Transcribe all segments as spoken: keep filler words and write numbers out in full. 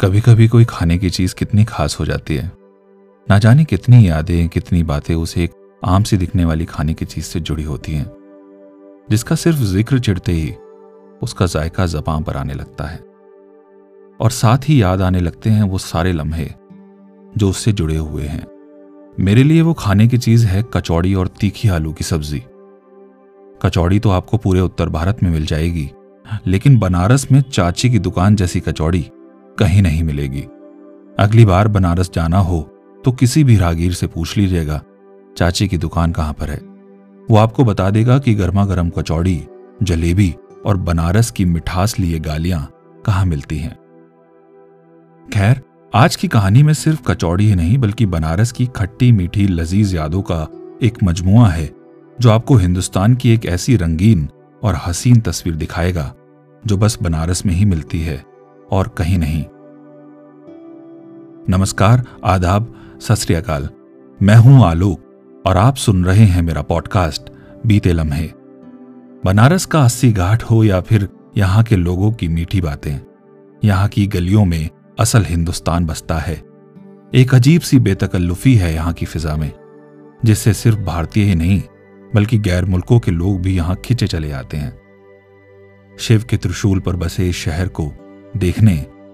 कभी कभी कोई खाने की चीज़ कितनी खास हो जाती है। ना जाने कितनी यादें, कितनी बातें उसे एक आम सी दिखने वाली खाने की चीज़ से जुड़ी होती हैं, जिसका सिर्फ जिक्र चिढ़ते ही उसका जायका ज़बान पर आने लगता है और साथ ही याद आने लगते हैं वो सारे लम्हे जो उससे जुड़े हुए हैं। मेरे लिए वो खाने की चीज़ है कचौड़ी और तीखी आलू की सब्जी। कचौड़ी तो आपको पूरे उत्तर भारत में मिल जाएगी, लेकिन बनारस में चाची की दुकान जैसी कचौड़ी कहीं नहीं मिलेगी। अगली बार बनारस जाना हो तो किसी भी राहगीर से पूछ लीजिएगा चाची की दुकान कहाँ पर है, वो आपको बता देगा कि गर्मा गर्म कचौड़ी, जलेबी और बनारस की मिठास लिए गालियां कहाँ मिलती हैं। खैर, आज की कहानी में सिर्फ कचौड़ी ही नहीं बल्कि बनारस की खट्टी मीठी लजीज यादों का एक मजमुआ है जो आपको हिंदुस्तान की एक ऐसी रंगीन और हसीन तस्वीर दिखाएगा जो बस बनारस में ही मिलती है और कहीं नहीं। नमस्कार, आदाब, सत श्री अकाल। मैं हूं आलोक और आप सुन रहे हैं मेरा पॉडकास्ट बीते लम्हे। बनारस का अस्सी घाट हो या फिर यहाँ के लोगों की मीठी बातें, यहाँ की गलियों में असल हिंदुस्तान बसता है। एक अजीब सी बेतकल्लुफी है यहाँ की फिजा में, जिससे सिर्फ भारतीय ही नहीं बल्कि गैर मुल्कों के लोग भी यहाँ खिंचे चले आते हैं। शिव के त्रिशूल पर बसे इस शहर को देखने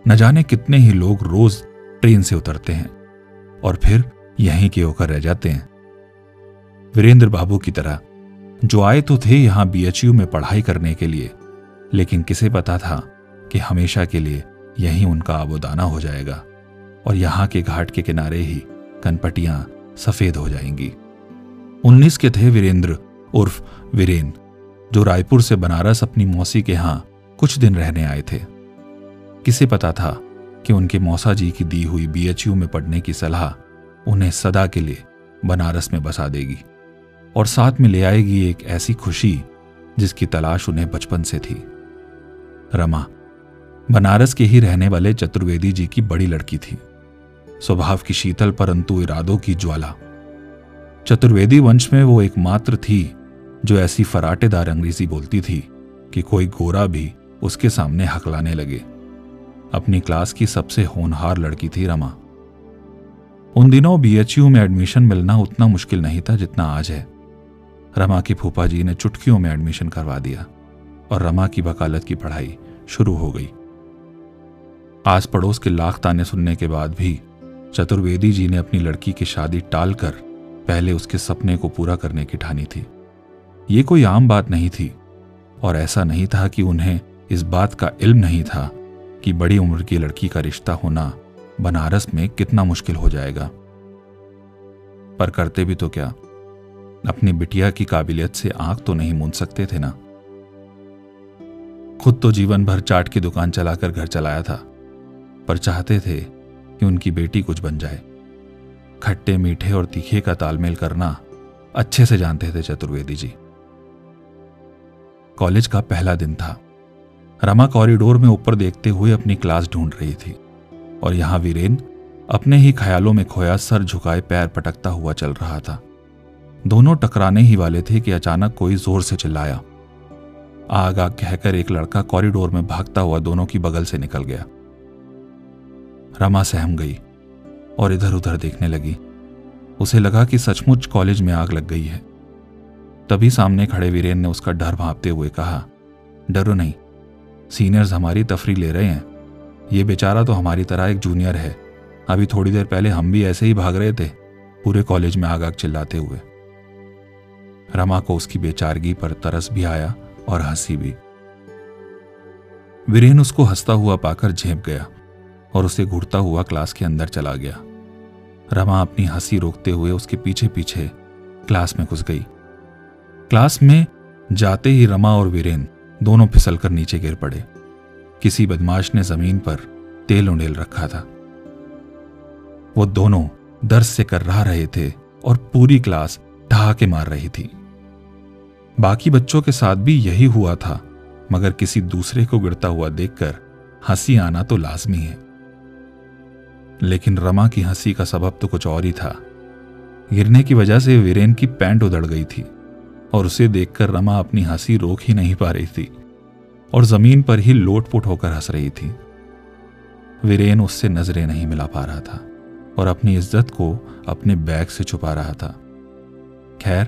न जाने कितने ही लोग रोज ट्रेन से उतरते हैं और फिर यहीं के होकर रह जाते हैं। वीरेंद्र बाबू की तरह जो आए तो थे यहाँ बीएचयू में पढ़ाई करने के लिए, लेकिन किसे पता था कि हमेशा के लिए यहीं उनका आबोदाना हो जाएगा और यहाँ के घाट के किनारे ही कनपटियां सफेद हो जाएंगी। उन्नीस के थे वीरेंद्र उर्फ वीरेन, जो रायपुर से बनारस अपनी मौसी के यहाँ कुछ दिन रहने आए थे। किसे पता था कि उनके मौसा जी की दी हुई बीएचयू में पढ़ने की सलाह उन्हें सदा के लिए बनारस में बसा देगी और साथ में ले आएगी एक ऐसी खुशी जिसकी तलाश उन्हें बचपन से थी। रमा बनारस के ही रहने वाले चतुर्वेदी जी की बड़ी लड़की थी, स्वभाव की शीतल परंतु इरादों की ज्वाला। चतुर्वेदी वंश में वो एकमात्र थी जो ऐसी फराटेदार अंग्रेजी बोलती थी कि कोई गोरा भी उसके सामने हकलाने लगे। अपनी क्लास की सबसे होनहार लड़की थी रमा। उन दिनों बीएचयू में एडमिशन मिलना उतना मुश्किल नहीं था जितना आज है। रमा की फूफा जी ने चुटकियों में एडमिशन करवा दिया और रमा की वकालत की पढ़ाई शुरू हो गई। आस पड़ोस के लाख ताने सुनने के बाद भी चतुर्वेदी जी ने अपनी लड़की की शादी टाल कर पहले उसके सपने को पूरा करने की ठानी थी। ये कोई आम बात नहीं थी और ऐसा नहीं था कि उन्हें इस बात का इल्म नहीं था कि बड़ी उम्र की लड़की का रिश्ता होना बनारस में कितना मुश्किल हो जाएगा। पर करते भी तो क्या, अपनी बिटिया की काबिलियत से आंख तो नहीं मूंद सकते थे ना। खुद तो जीवन भर चाट की दुकान चलाकर घर चलाया था, पर चाहते थे कि उनकी बेटी कुछ बन जाए। खट्टे मीठे और तीखे का तालमेल करना अच्छे से जानते थे चतुर्वेदी जी। कॉलेज का पहला दिन था। रमा कॉरिडोर में ऊपर देखते हुए अपनी क्लास ढूंढ रही थी और यहाँ वीरेन अपने ही ख्यालों में खोया सर झुकाए पैर पटकता हुआ चल रहा था। दोनों टकराने ही वाले थे कि अचानक कोई जोर से चिल्लाया। आग आग कहकर एक लड़का कॉरिडोर में भागता हुआ दोनों की बगल से निकल गया। रमा सहम गई और इधर उधर देखने लगी। उसे लगा कि सचमुच कॉलेज में आग लग गई है। तभी सामने खड़े वीरेन ने उसका डर भांपते हुए कहा, डरो नहीं, सीनियर्स हमारी तफरी ले रहे हैं। ये बेचारा तो हमारी तरह एक जूनियर है, अभी थोड़ी देर पहले हम भी ऐसे ही भाग रहे थे पूरे कॉलेज में आग आग चिल्लाते हुए। रमा को उसकी बेचारगी पर तरस भी आया और हंसी भी। वीरेन उसको हंसता हुआ पाकर झेंप गया और उसे घूरता हुआ क्लास के अंदर चला गया। रमा अपनी हंसी रोकते हुए उसके पीछे पीछे क्लास में घुस गई। क्लास में जाते ही रमा और वीरेन दोनों फिसलकर नीचे गिर पड़े। किसी बदमाश ने जमीन पर तेल उंडेल रखा था। वो दोनों दर्द से कर्रा रहे थे और पूरी क्लास ठहाके मार रही थी। बाकी बच्चों के साथ भी यही हुआ था, मगर किसी दूसरे को गिरता हुआ देखकर हंसी आना तो लाजमी है। लेकिन रमा की हंसी का सबब तो कुछ और ही था। गिरने की वजह से वीरेन की पैंट उधड़ गई थी और उसे देखकर रमा अपनी हंसी रोक ही नहीं पा रही थी और जमीन पर ही लोटपुट होकर हंस रही थी। वीरेन उससे नजरें नहीं मिला पा रहा था और अपनी इज्जत को अपने बैग से छुपा रहा था। खैर,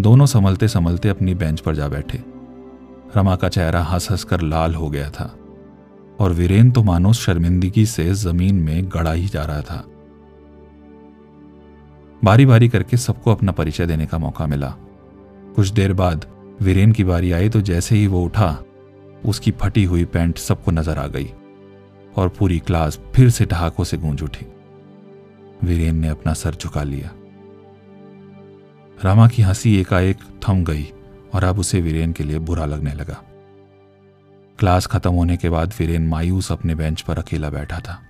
दोनों संभलते संभलते अपनी बेंच पर जा बैठे। रमा का चेहरा हंस हंस कर लाल हो गया था और वीरेन तो मानो शर्मिंदगी से जमीन में गड़ा ही जा रहा था। बारी बारी करके सबको अपना परिचय देने का मौका मिला। कुछ देर बाद वीरेन की बारी आई तो जैसे ही वो उठा, उसकी फटी हुई पैंट सबको नजर आ गई और पूरी क्लास फिर से ठहाकों से गूंज उठी। वीरेन ने अपना सर झुका लिया। रमा की हंसी एकाएक थम गई और अब उसे वीरेन के लिए बुरा लगने लगा। क्लास खत्म होने के बाद वीरेन मायूस अपने बेंच पर अकेला बैठा था।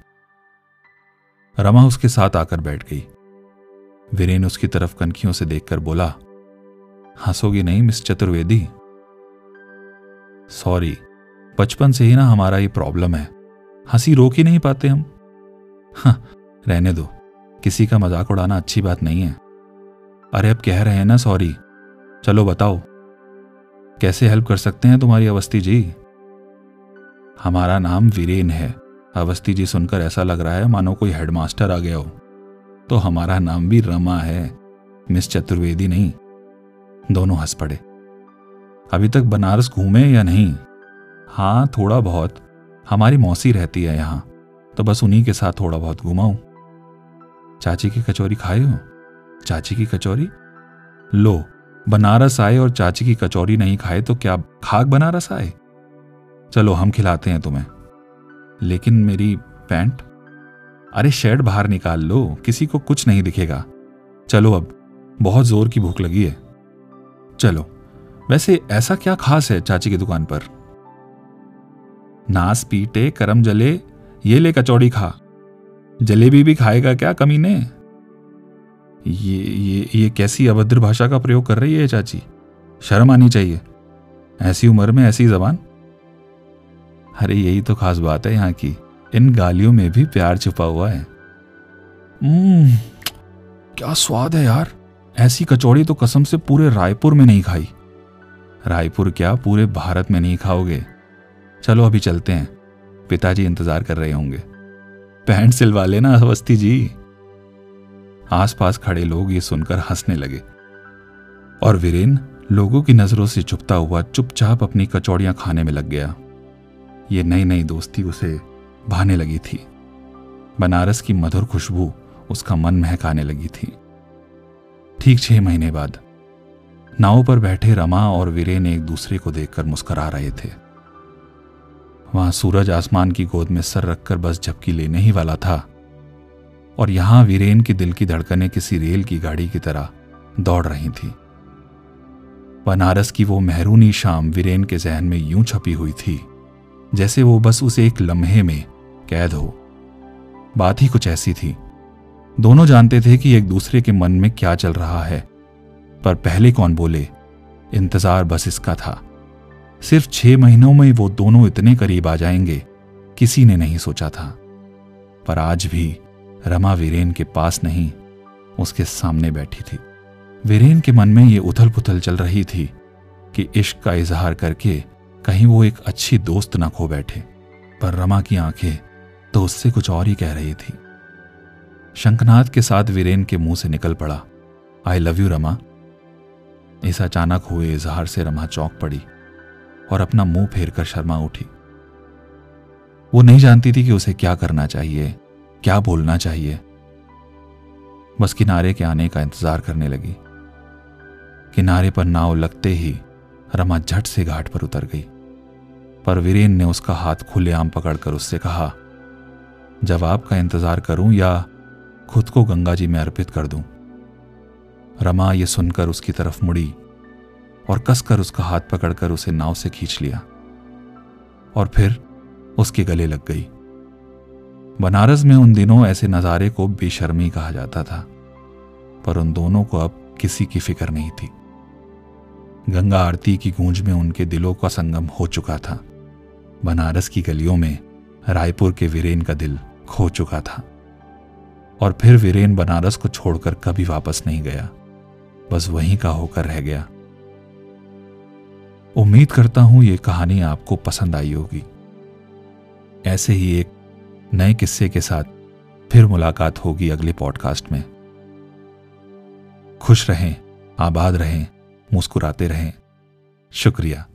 रमा उसके साथ आकर बैठ गई। वीरेन उसकी तरफ कनखियों से देखकर बोला, हंसोगी नहीं मिस चतुर्वेदी? सॉरी, बचपन से ही ना हमारा ये प्रॉब्लम है, हंसी रोक ही नहीं पाते हम। हाँ, रहने दो, किसी का मजाक उड़ाना अच्छी बात नहीं है। अरे अब कह रहे हैं ना सॉरी, चलो बताओ कैसे हेल्प कर सकते हैं तुम्हारी अवस्थी जी? हमारा नाम वीरेन है। अवस्थी जी सुनकर ऐसा लग रहा है मानो कोई हेडमास्टर आ गया हो। तो हमारा नाम भी रमा है, मिस चतुर्वेदी नहीं। दोनों हंस पड़े। अभी तक बनारस घूमे या नहीं? हाँ, थोड़ा बहुत। हमारी मौसी रहती है यहाँ, तो बस उन्हीं के साथ थोड़ा बहुत घूमा हूं। चाची की कचौरी खाए हो? चाची की कचौरी? लो, बनारस आए और चाची की कचौरी नहीं खाए तो क्या खाक बनारस आए? चलो हम खिलाते हैं तुम्हें। लेकिन मेरी पैंट? अरे शर्ट बाहर निकाल लो, किसी को कुछ नहीं दिखेगा। चलो अब, बहुत जोर की भूख लगी है। चलो, वैसे ऐसा क्या खास है चाची की दुकान पर? नास पीटे करम जले, ये ले कचौड़ी खा। जलेबी भी खाएगा क्या कमीने? ये ये ये कैसी अभद्र भाषा का प्रयोग कर रही है चाची, शर्म आनी चाहिए। ऐसी उम्र में ऐसी जबान। अरे यही तो खास बात है यहाँ की, इन गालियों में भी प्यार छुपा हुआ है। हम्म, क्या स्वाद है यार। ऐसी कचौड़ी तो कसम से पूरे रायपुर में नहीं खाई। रायपुर क्या, पूरे भारत में नहीं खाओगे। चलो अभी चलते हैं, पिताजी इंतजार कर रहे होंगे। पैंट सिलवा लेना अवस्थी जी। आसपास खड़े लोग ये सुनकर हंसने लगे और वीरेन लोगों की नजरों से छुपता हुआ चुपचाप अपनी कचौड़ियां खाने में लग गया। ये नई नई दोस्ती उसे भाने लगी थी। बनारस की मधुर खुशबू उसका मन महकाने लगी थी। ठीक छह महीने बाद नाव पर बैठे रमा और वीरेन एक दूसरे को देखकर मुस्करा रहे थे। वहां सूरज आसमान की गोद में सर रखकर बस झपकी लेने ही वाला था और यहां वीरेन के दिल की धड़कनें किसी रेल की गाड़ी की तरह दौड़ रही थी। बनारस की वो मेहरूनी शाम वीरेन के जहन में यूं छपी हुई थी जैसे वो बस उसे एक लम्हे में कैद हो। बात ही कुछ ऐसी थी। दोनों जानते थे कि एक दूसरे के मन में क्या चल रहा है, पर पहले कौन बोले। इंतजार बस इसका था, सिर्फ छह महीनों में वो दोनों इतने करीब आ जाएंगे, किसी ने नहीं सोचा था। पर आज भी रमा वीरेन के पास नहीं, उसके सामने बैठी थी। वीरेन के मन में ये उथल पुथल चल रही थी कि इश्क का इजहार करके कहीं वो एक अच्छी दोस्त ना खो बैठे, पर रमा की आंखें तो उससे कुछ और ही कह रही थी। शंखनाद के साथ वीरेन के मुंह से निकल पड़ा, आई लव यू रमा। इस अचानक हुए इजहार से रमा चौंक पड़ी और अपना मुंह फेरकर शर्मा उठी। वो नहीं जानती थी कि उसे क्या करना चाहिए, क्या बोलना चाहिए। बस किनारे के आने का इंतजार करने लगी। किनारे पर नाव लगते ही रमा झट से घाट पर उतर गई, पर वीरेन ने उसका हाथ खुलेआम पकड़कर उससे कहा, जवाब का इंतजार करूं या खुद को गंगा जी में अर्पित कर दूं? रमा ये सुनकर उसकी तरफ मुड़ी और कसकर उसका हाथ पकड़कर उसे नाव से खींच लिया और फिर उसके गले लग गई। बनारस में उन दिनों ऐसे नज़ारे को बेशर्मी कहा जाता था, पर उन दोनों को अब किसी की फिक्र नहीं थी। गंगा आरती की गूंज में उनके दिलों का संगम हो चुका था। बनारस की गलियों में रायपुर के वीरेन का दिल खो चुका था और फिर वीरेन बनारस को छोड़कर कभी वापस नहीं गया, बस वहीं का होकर रह गया। उम्मीद करता हूं ये कहानी आपको पसंद आई होगी। ऐसे ही एक नए किस्से के साथ फिर मुलाकात होगी अगले पॉडकास्ट में। खुश रहें, आबाद रहें, मुस्कुराते रहें। शुक्रिया।